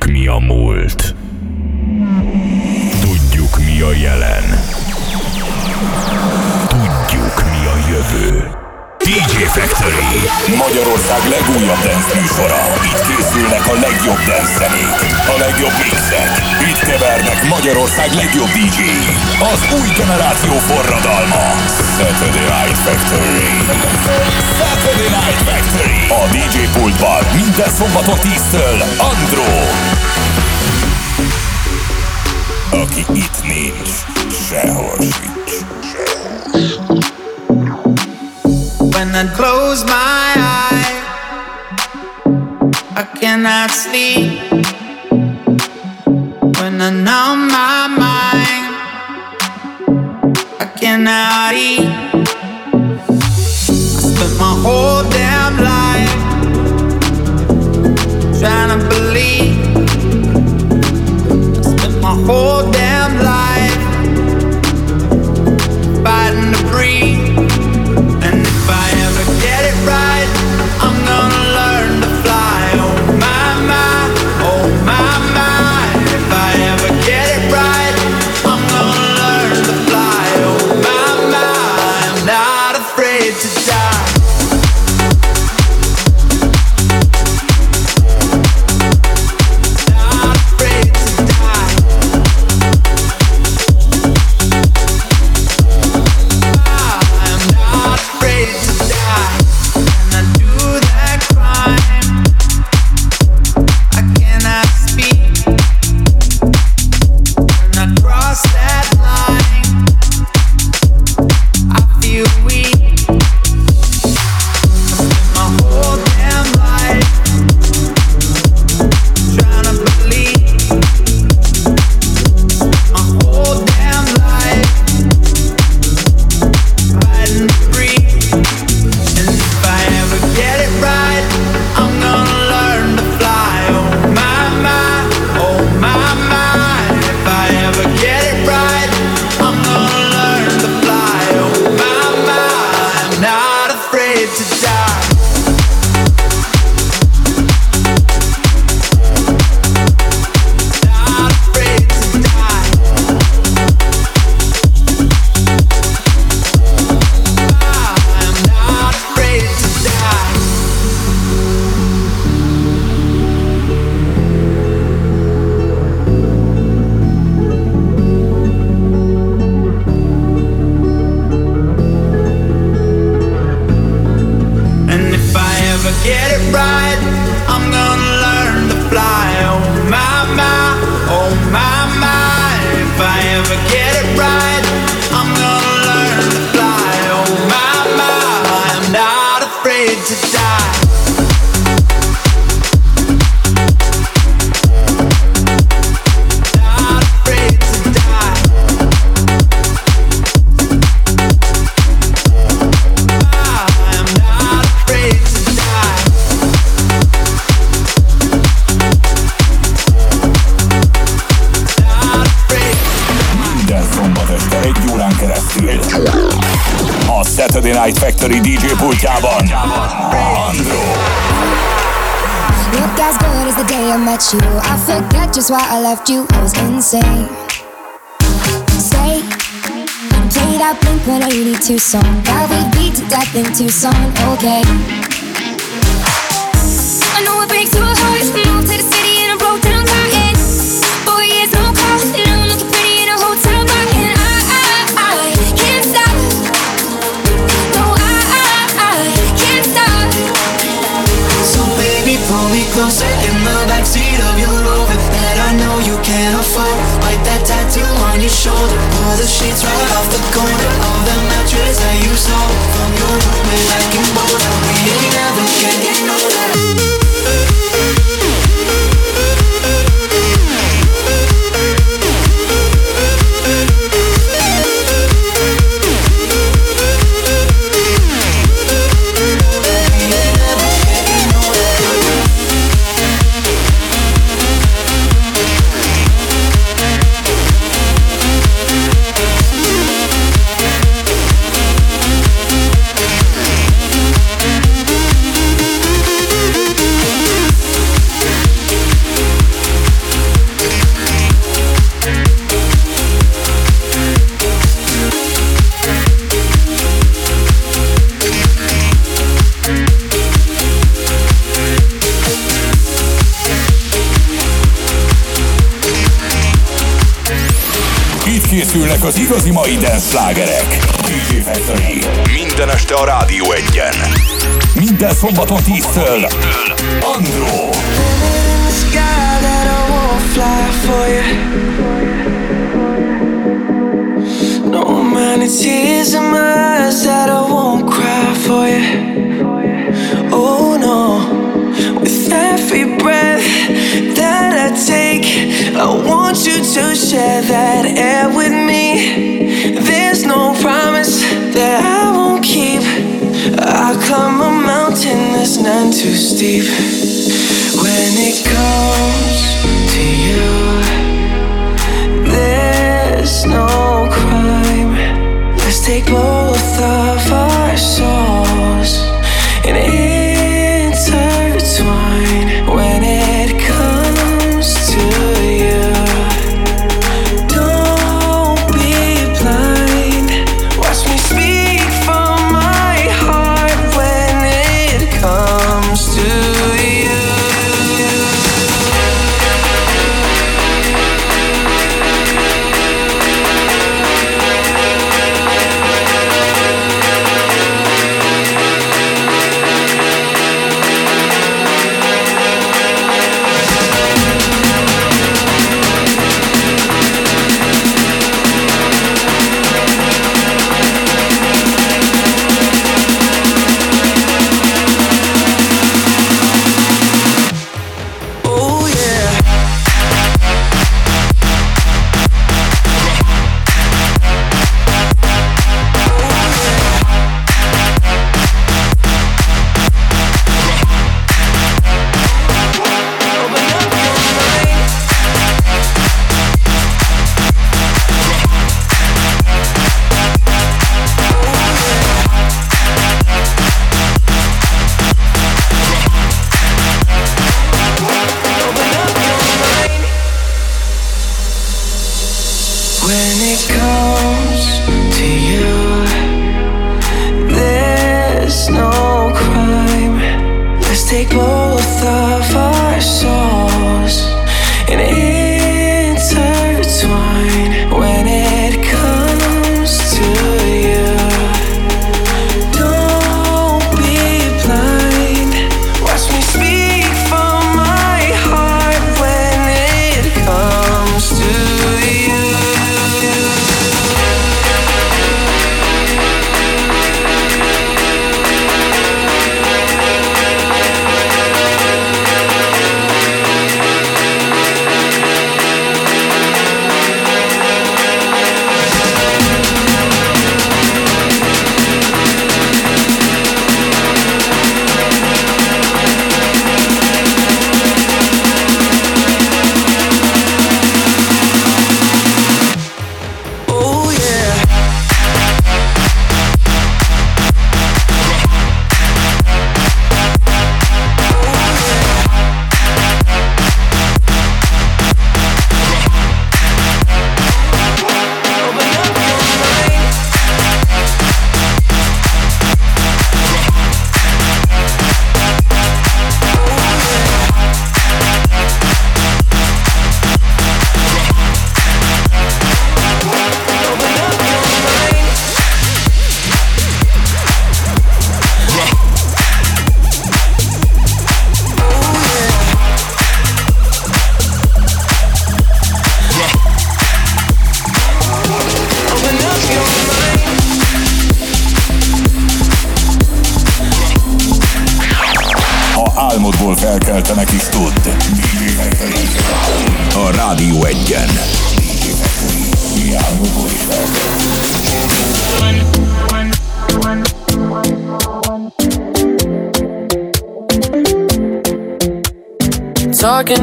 Tudjuk, mi a múlt. Tudjuk, mi a jelen. Tudjuk, mi a jövő. DJ Factory Magyarország legújabb dance műsora. Itt készülnek a legjobb dance zenék, a legjobb mixek. Itt kevernek Magyarország legjobb DJ-i. Az új generáció forradalma. Saturday Night Factory. Saturday Night Factory. A DJ pultban minden szombaton 10-től Andró. Aki itt nincs, sehol sincs. When I close my eyes, I cannot sleep. When I numb my mind, I cannot eat. I spent my whole damn life trying to believe. I spent my whole damn life fighting to breathe. Just why I left you, I was insane. Stay, play that Blink 182 song. I would beat to death in Tucson, okay. I know it breaks your heart. Moved to the city in a broke down car, and 4 years no car, and I'm looking pretty in a hotel bar, and I can't stop. No, I can't stop. So baby, pull me closer in the backseat of your Rover. I know you can't afford, like that tattoo on your shoulder. Pull the sheets right off the corner of the mattress that you sold from your roommate back in Boulder. We ain't never getting older. készülnek az igazi mai dance slágerek. DJ Factory. Minden este a Rádió Egyen. Minden szombaton 10-től. Andró. No amount of tears in my eyes that I won't cry for you. Oh no, with every breath that I take, I want you to share that air with me. There's no promise that I won't keep. I'll climb a mountain that's none too steep. When it comes to you, there's no crime. Let's take both of our souls and intertwine. When it comes to you, don't be blind. Watch me speak from my heart. When it comes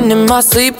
to my sleep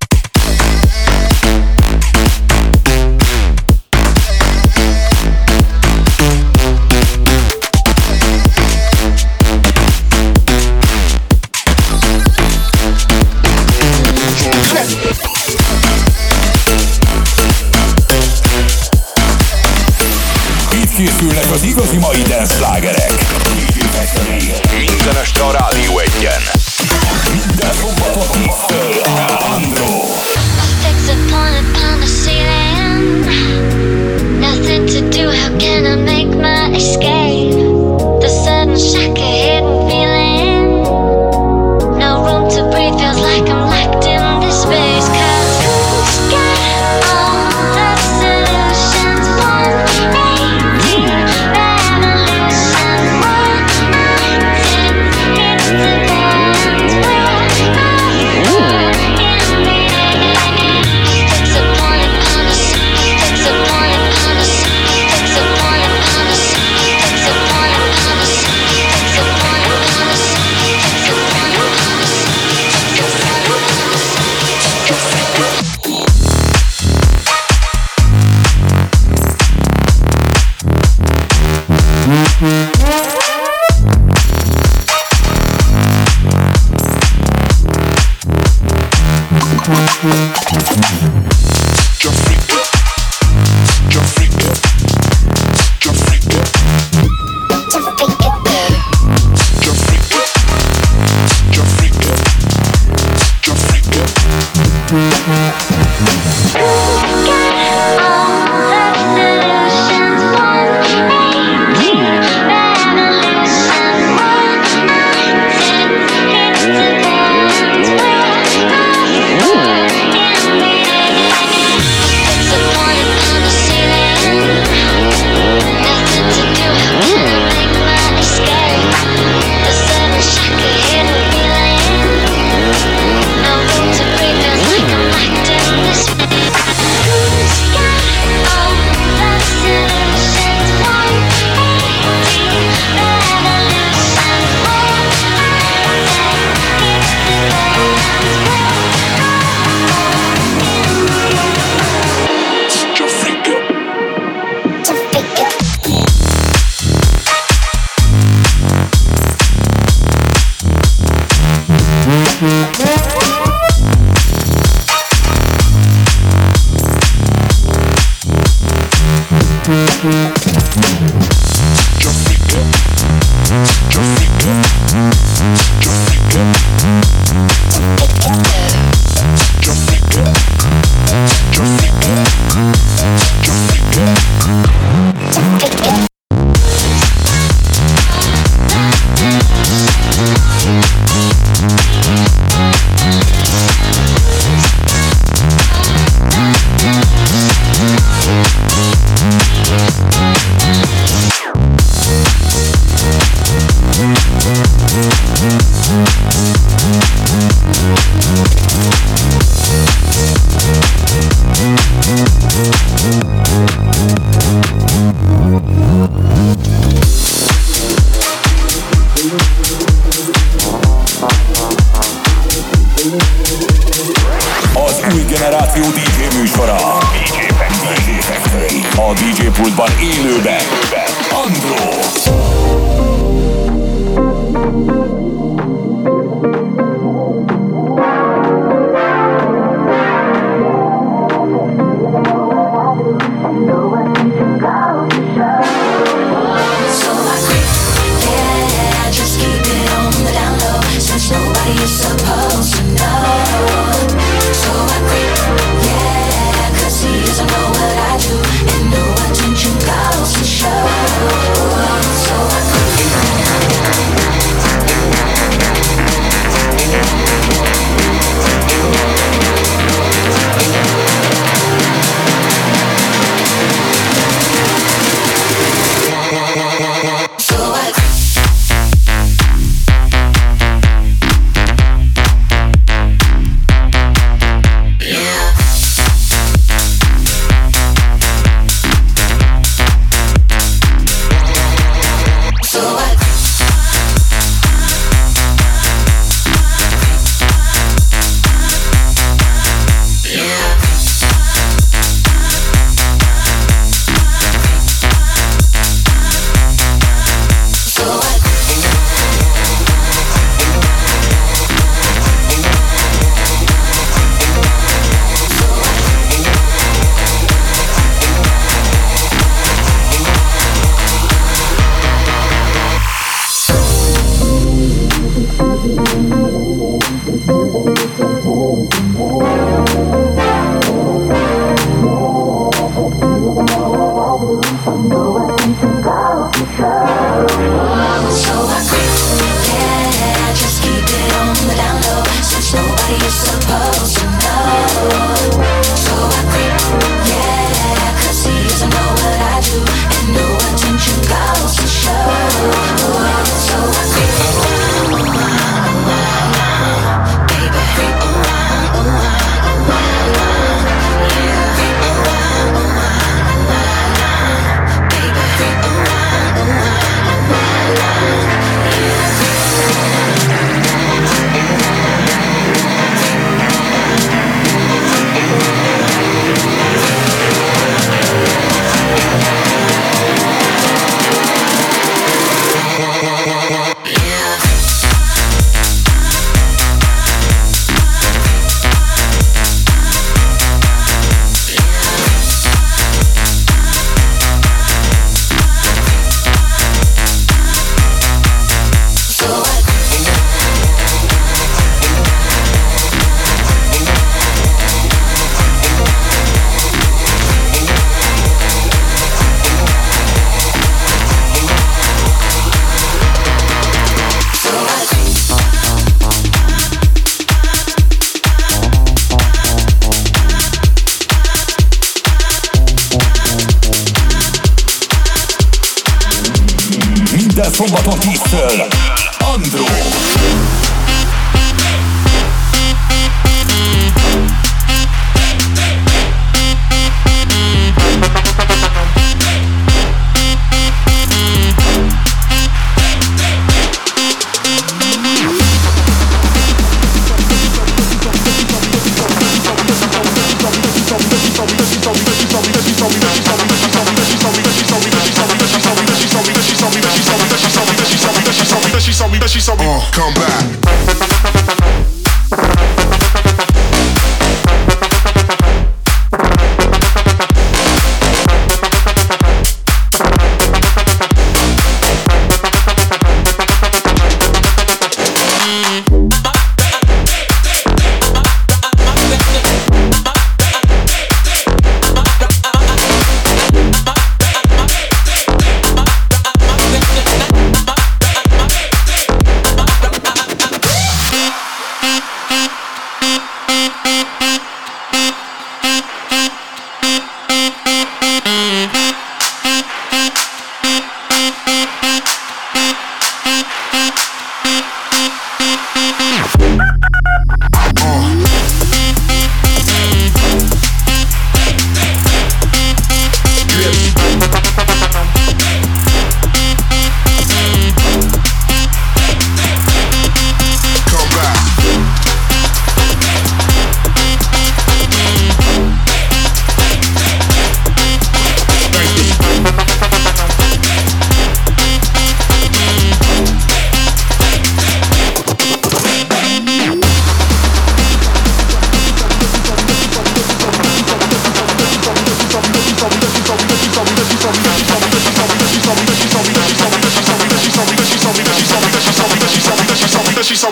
Készülnek az igazi mai dance slágerek. Minden este a Rádió Egyen. Minden szombaton 10-től Andró. Nothing to do, how can I make my escape? The sudden shock, a hidden feeling. No room to breathe, feels like I'm locked in this space. Solutions for me, man, illusions. Az új generáció DJ műsora DJ Factory. A DJ pultban élőben Andró. Szombaton 10-től Andró. She saw me.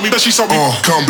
me, but she saw me come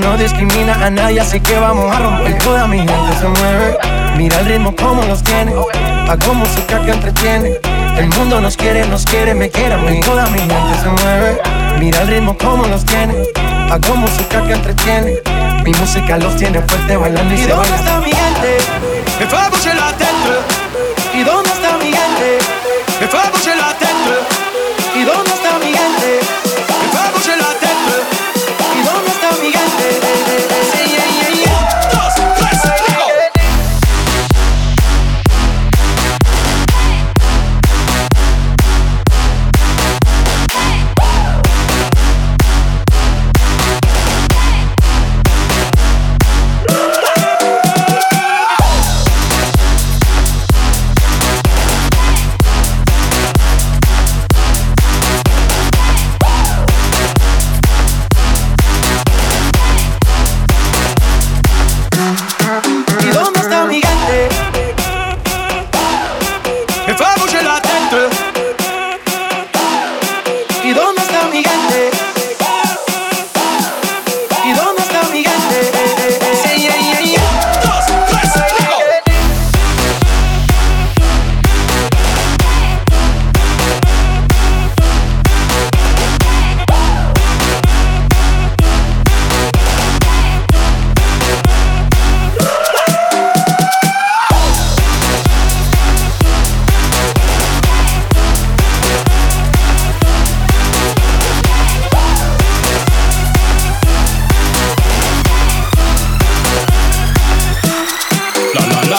No discrimina a nadie, así que vamos a romper. Toda mi gente se mueve, mira el ritmo como los tiene. Hago música que entretiene. El mundo nos quiere, me quiere a mí. Toda mi gente se mueve, mira el ritmo como los tiene. Hago música que entretiene. Mi música los tiene fuerte bailando y se baila. ¿Y dónde está mi gente? Me fue a buscar la tendre. ¿Y dónde está mi gente? Me fue a buscar la tendre. ¿Y dónde está mi gente? Me fue a buscar la tendre. Mi gente, yeah. 1, 2, 3, go.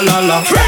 la la la. Freeze!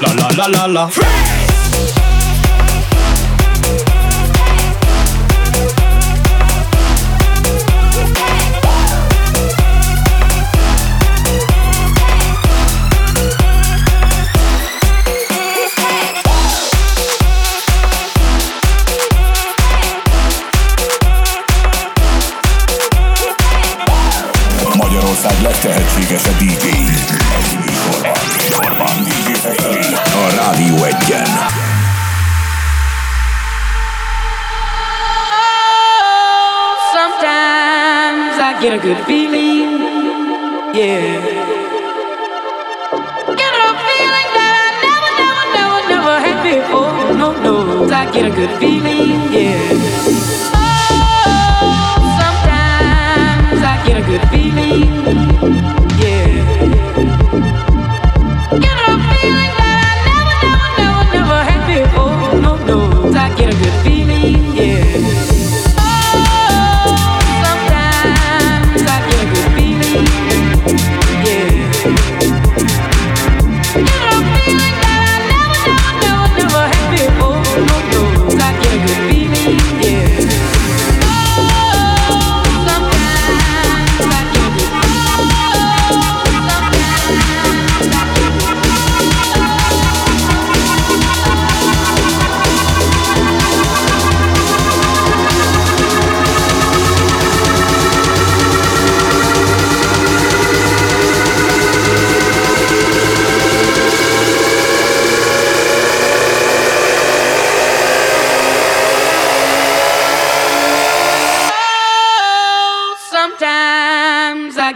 La la. Magyarország legtehetségesebb DJ. A Rádió Egyen. Sometimes I get a good feeling, yeah. Get a feeling that I never, never, never, never had before. No, no, I get a good feeling, yeah. Get a good feeling, yeah. Get a feeling that I never, never, never, never had before. No, no, I get a good feeling, yeah. Oh, sometimes I get a good feeling, yeah. Get a feeling that I never, never, never, never had before. No, no, I get a good feeling, yeah.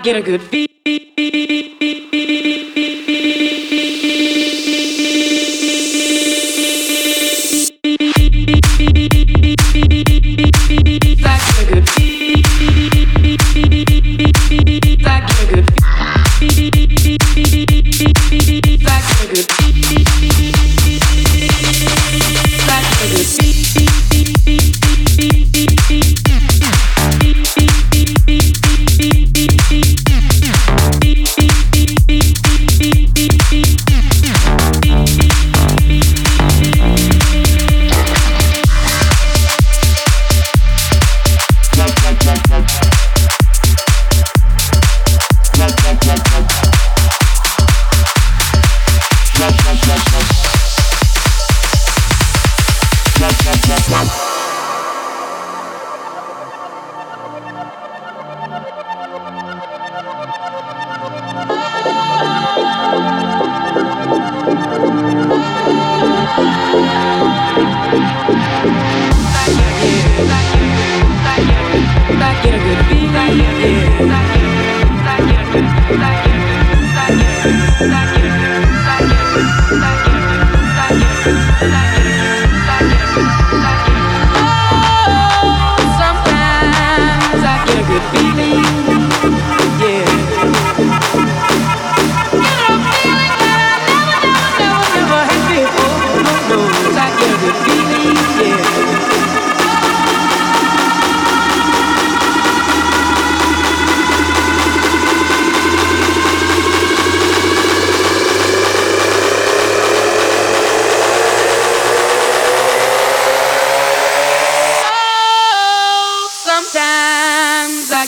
Get a good beat. Get a feeling that I never,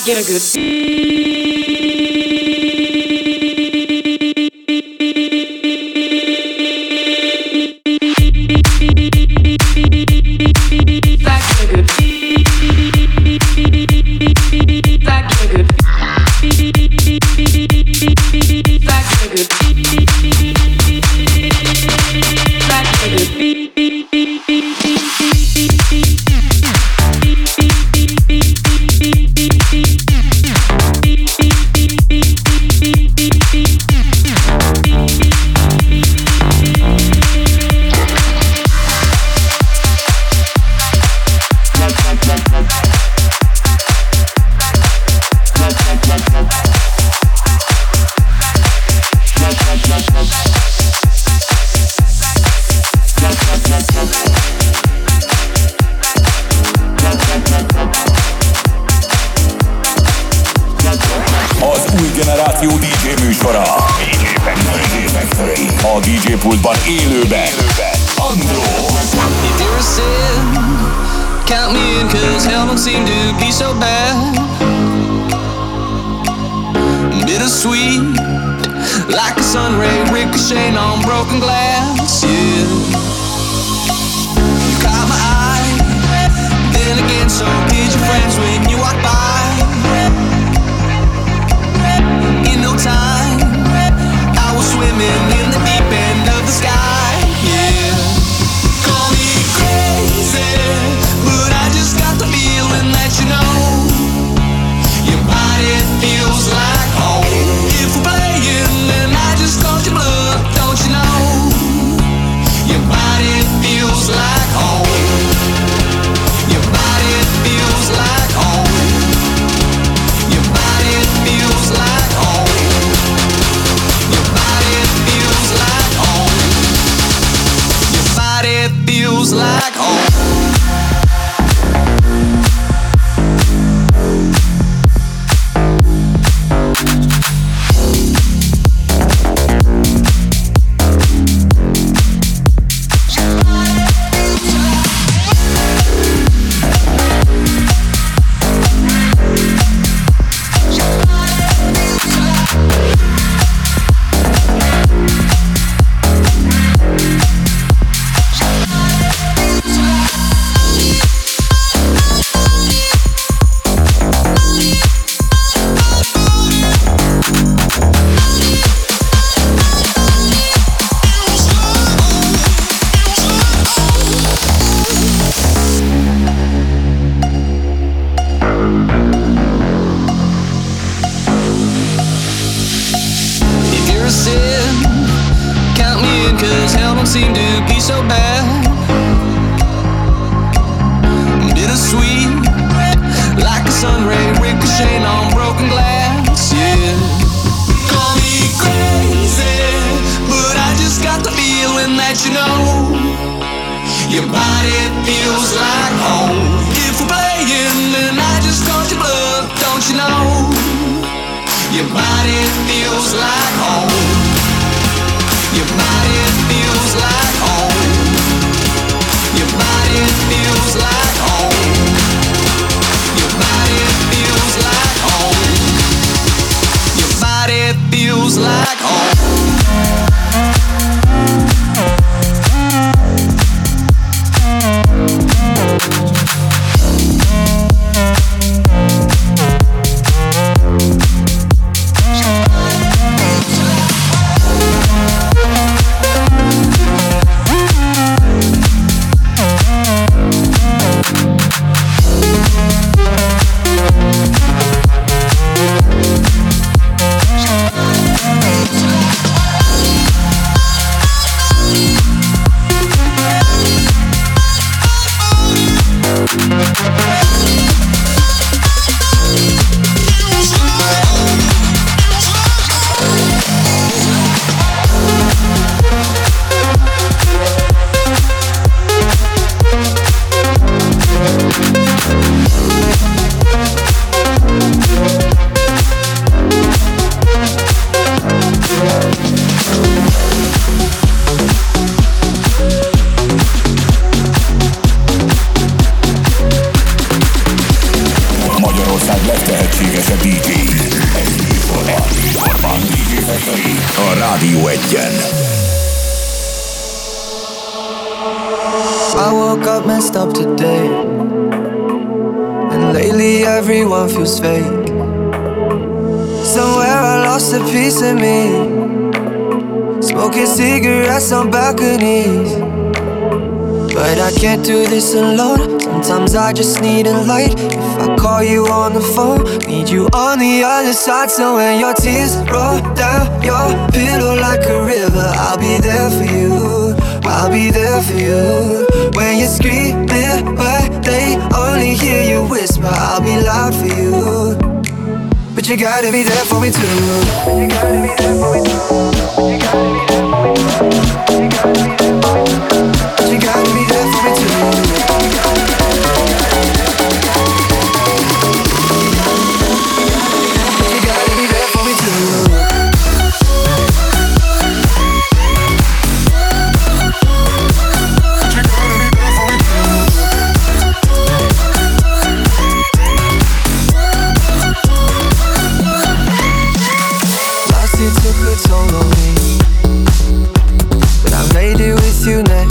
get a good Rádió Egyen. I woke up messed up today, and lately everyone feels fake. Somewhere I lost a piece of me, smoking cigarettes on balconies. But I can't do this alone. Sometimes I just need a light. If I call you on the phone, need you on the other side. So when your tears roll down your pillow like a river, I'll be there for you, I'll be there for you. When you're screaming but they only hear you whisper, I'll be loud for you. But you gotta be there for me too. You gotta be there for me too. You gotta be there for me too. You gotta be there for me too. You gotta be there for me too. You gotta be there for me too. Last year took a toll on me, but I made it with you now.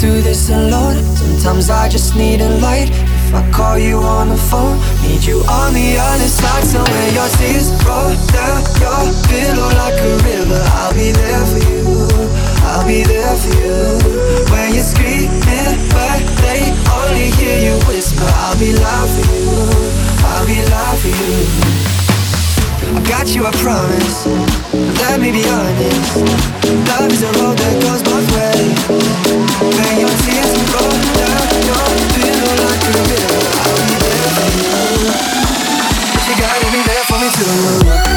Do this alone. Sometimes I just need a light. If I call you on the phone, need you on the other side. So when your tears roll down your pillow like a river, I'll be there for you, I'll be there for you. When you're screaming but they only hear you whisper, I'll be loud for you, I'll be loud for you. I got you, I promise. Let me be honest. Love is a road that goes both ways. When your tears roll down your pillow like a river, I'll be there for you. But you gotta be there for me too.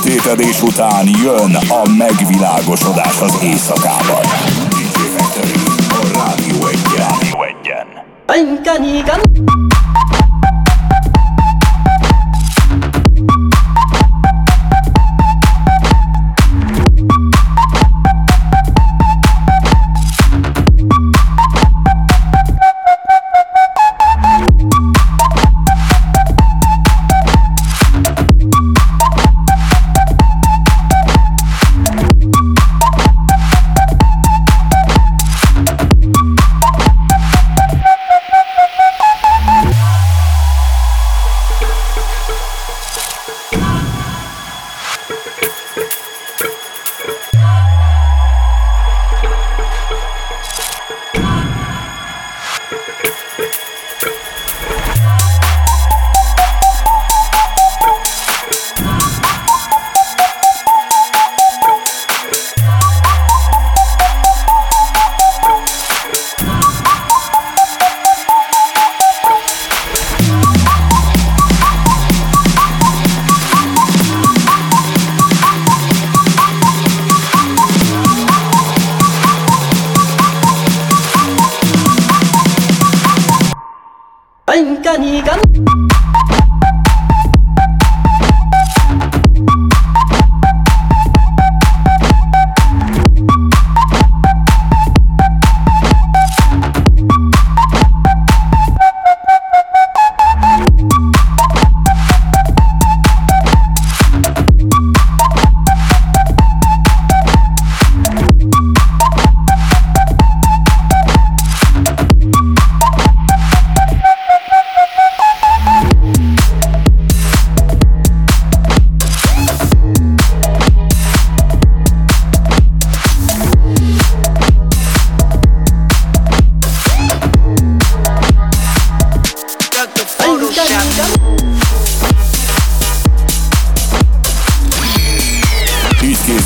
Sötétedés után jön a megvilágosodás az éjszakában. DJ Factory, a Rádió Egyen. Rádió Egyen.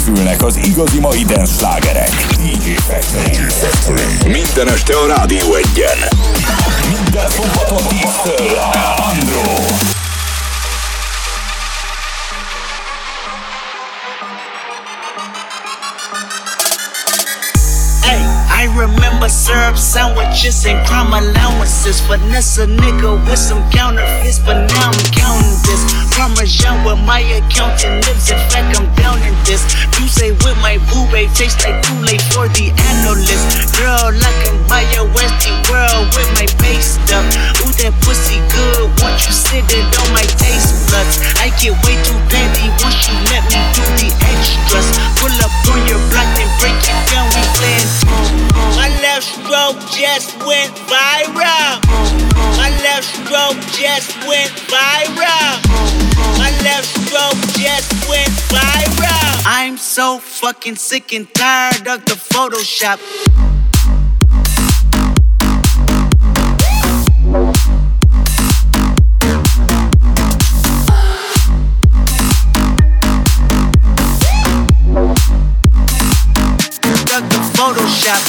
frissülnek az igazi mai dance slágerek. DJ Factory. Minden este a Rádió Egyen. Minden szombaton 10-től Andró. I remember syrup sandwiches and crime allowances. Finesse a nigga with some counterfeits, but now I'm counting this. Parmesan where my accountant lives, in fact I'm down in this. Juice with my boobay tastes like too late for the analyst. Girl, I can buy a Westy world with my base stuff. Ooh, that pussy good, once you sit it on my taste buds. I get way too dandy once you let me do the extras. Pull up on your block and break it down, we playing through. My left stroke just went viral. My left stroke just went viral. My left stroke just went viral. I'm so fucking sick and tired of the Photoshop. Of the Photoshop.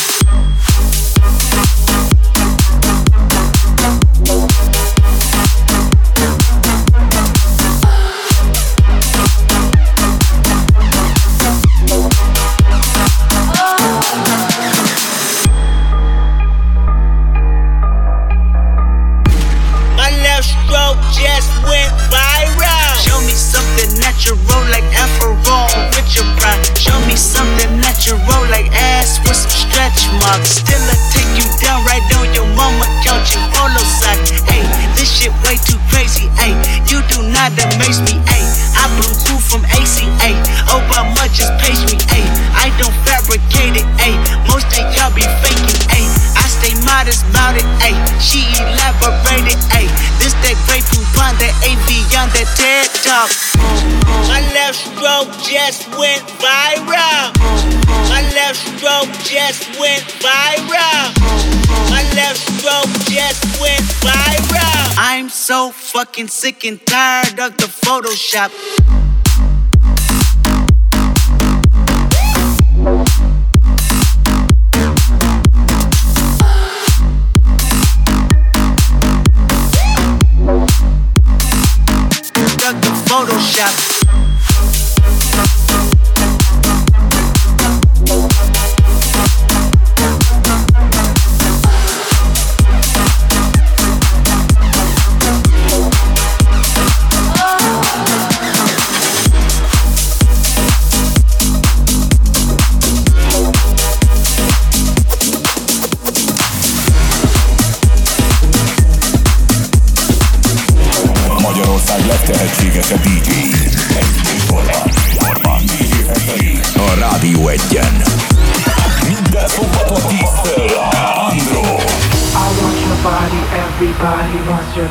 Still I take you down right on your mama couch and polo sock. Ayy, this shit way too crazy, ayy. You do not amaze me, ayy. I blew through from ACA. Oh, how much just pace me, ayy. I don't fabricate it, ayy. Most of y'all be faking, ayy. I stay modest about it, ayy. She elaborated, ayy. This that great coupon, that Avion, that TED Talk. My left stroke just went viral. My left stroke just went viral. My left stroke just went viral. I'm so fucking sick and tired of the Photoshop. Of the Photoshop. Legtehetségesebb DJ, DJ Factory, a Rádió Egyen. Minden szombaton 10-től Andró. I want your body, everybody wants your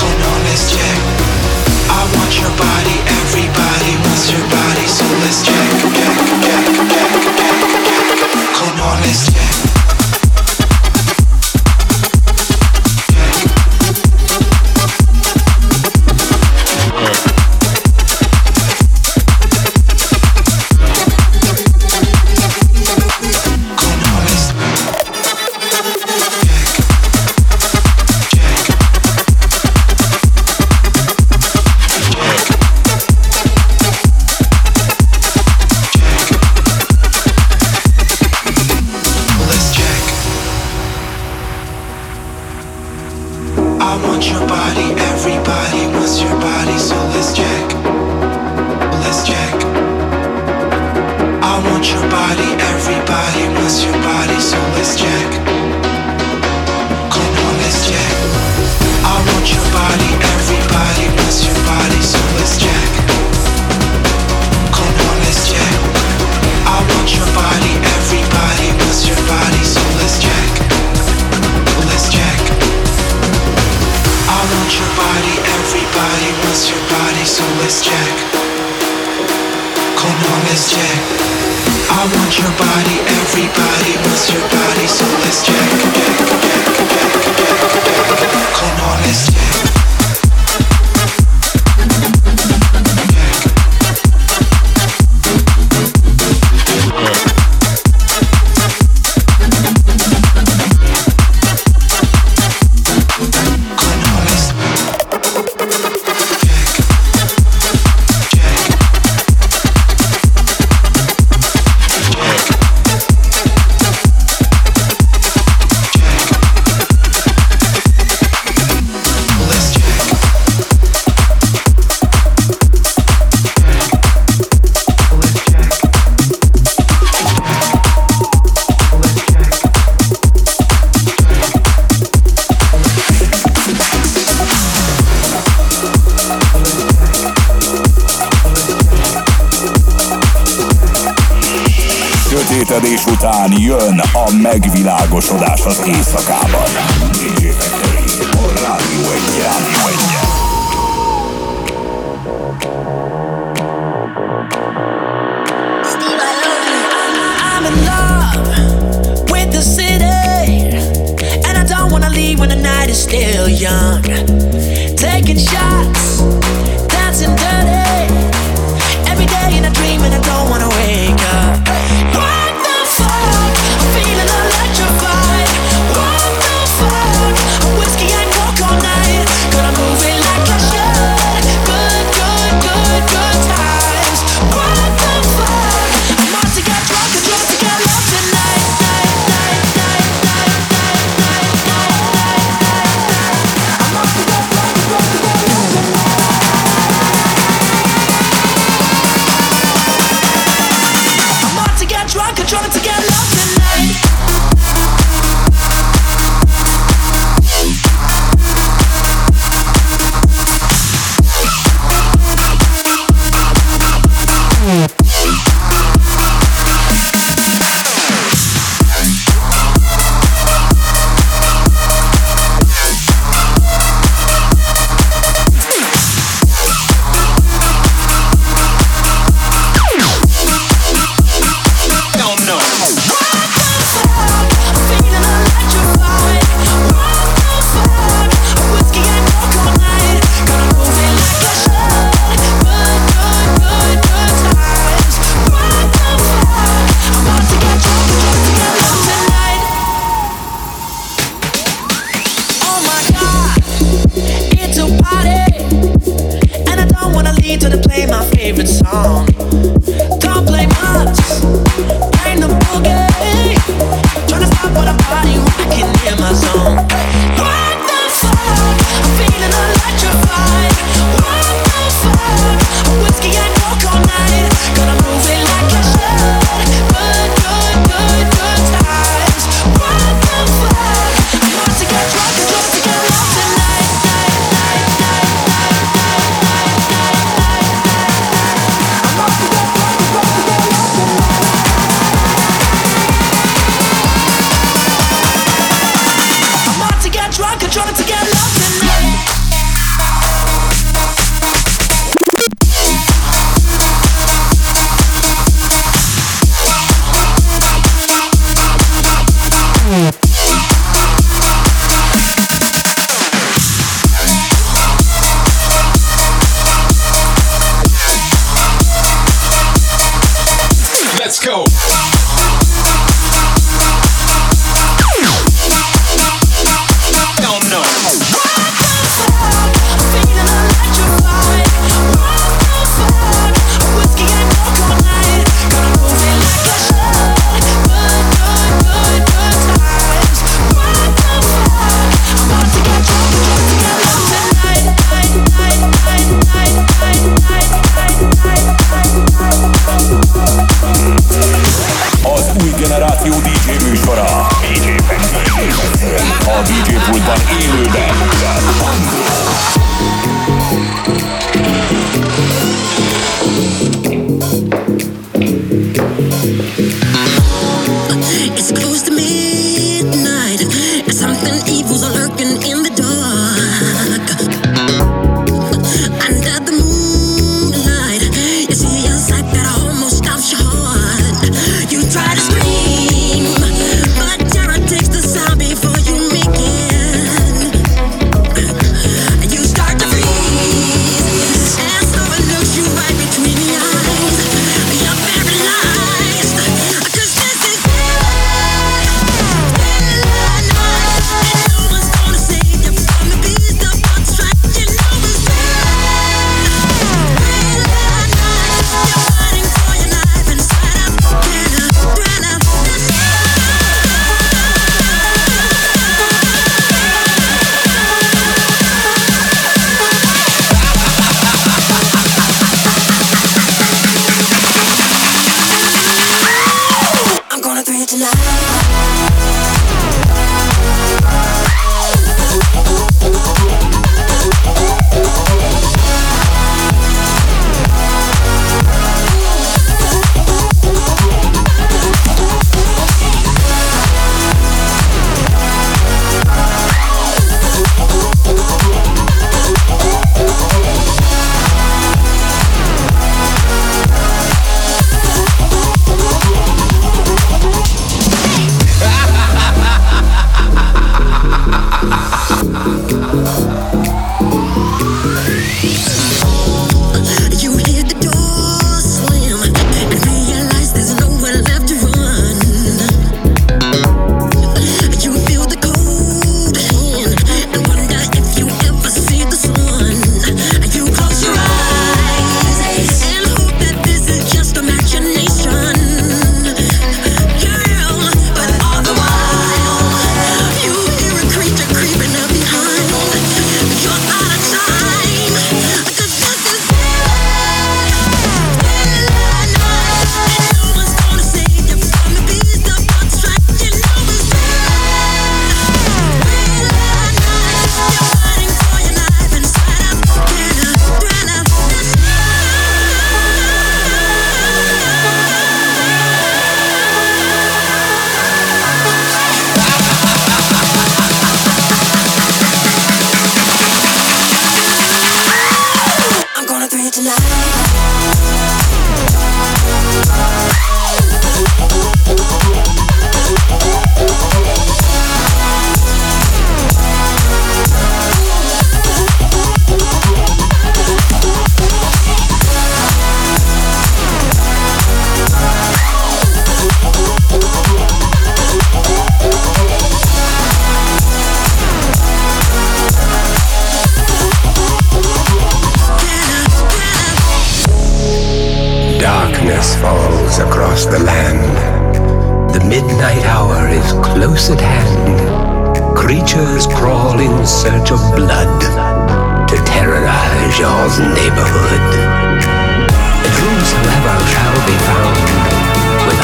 Come on, let's check. I want your body, everybody wants your body, so let's check. Check, check, check, check, check. Come on, let's check. I want your body, everybody wants your body, so let's jack. Come on, let's jack. Sötétedés után jön a megvilágosodás az éjszakában. DJ Factory, a Rádió Egyen. I'm in love with the city, and I don't wanna leave when the night is still young. Taking shots, dancing dirty, every day in a dream and I don't wanna wake up. You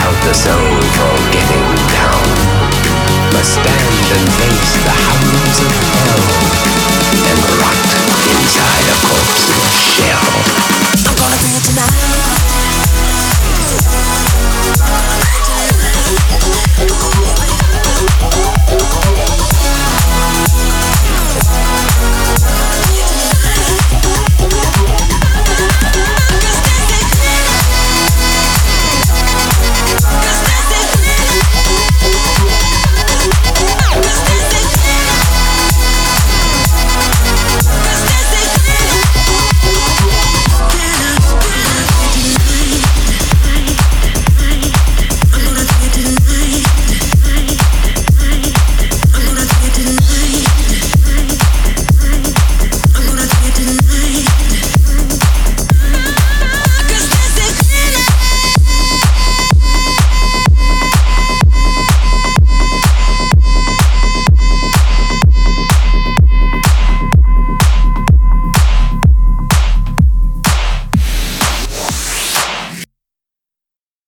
So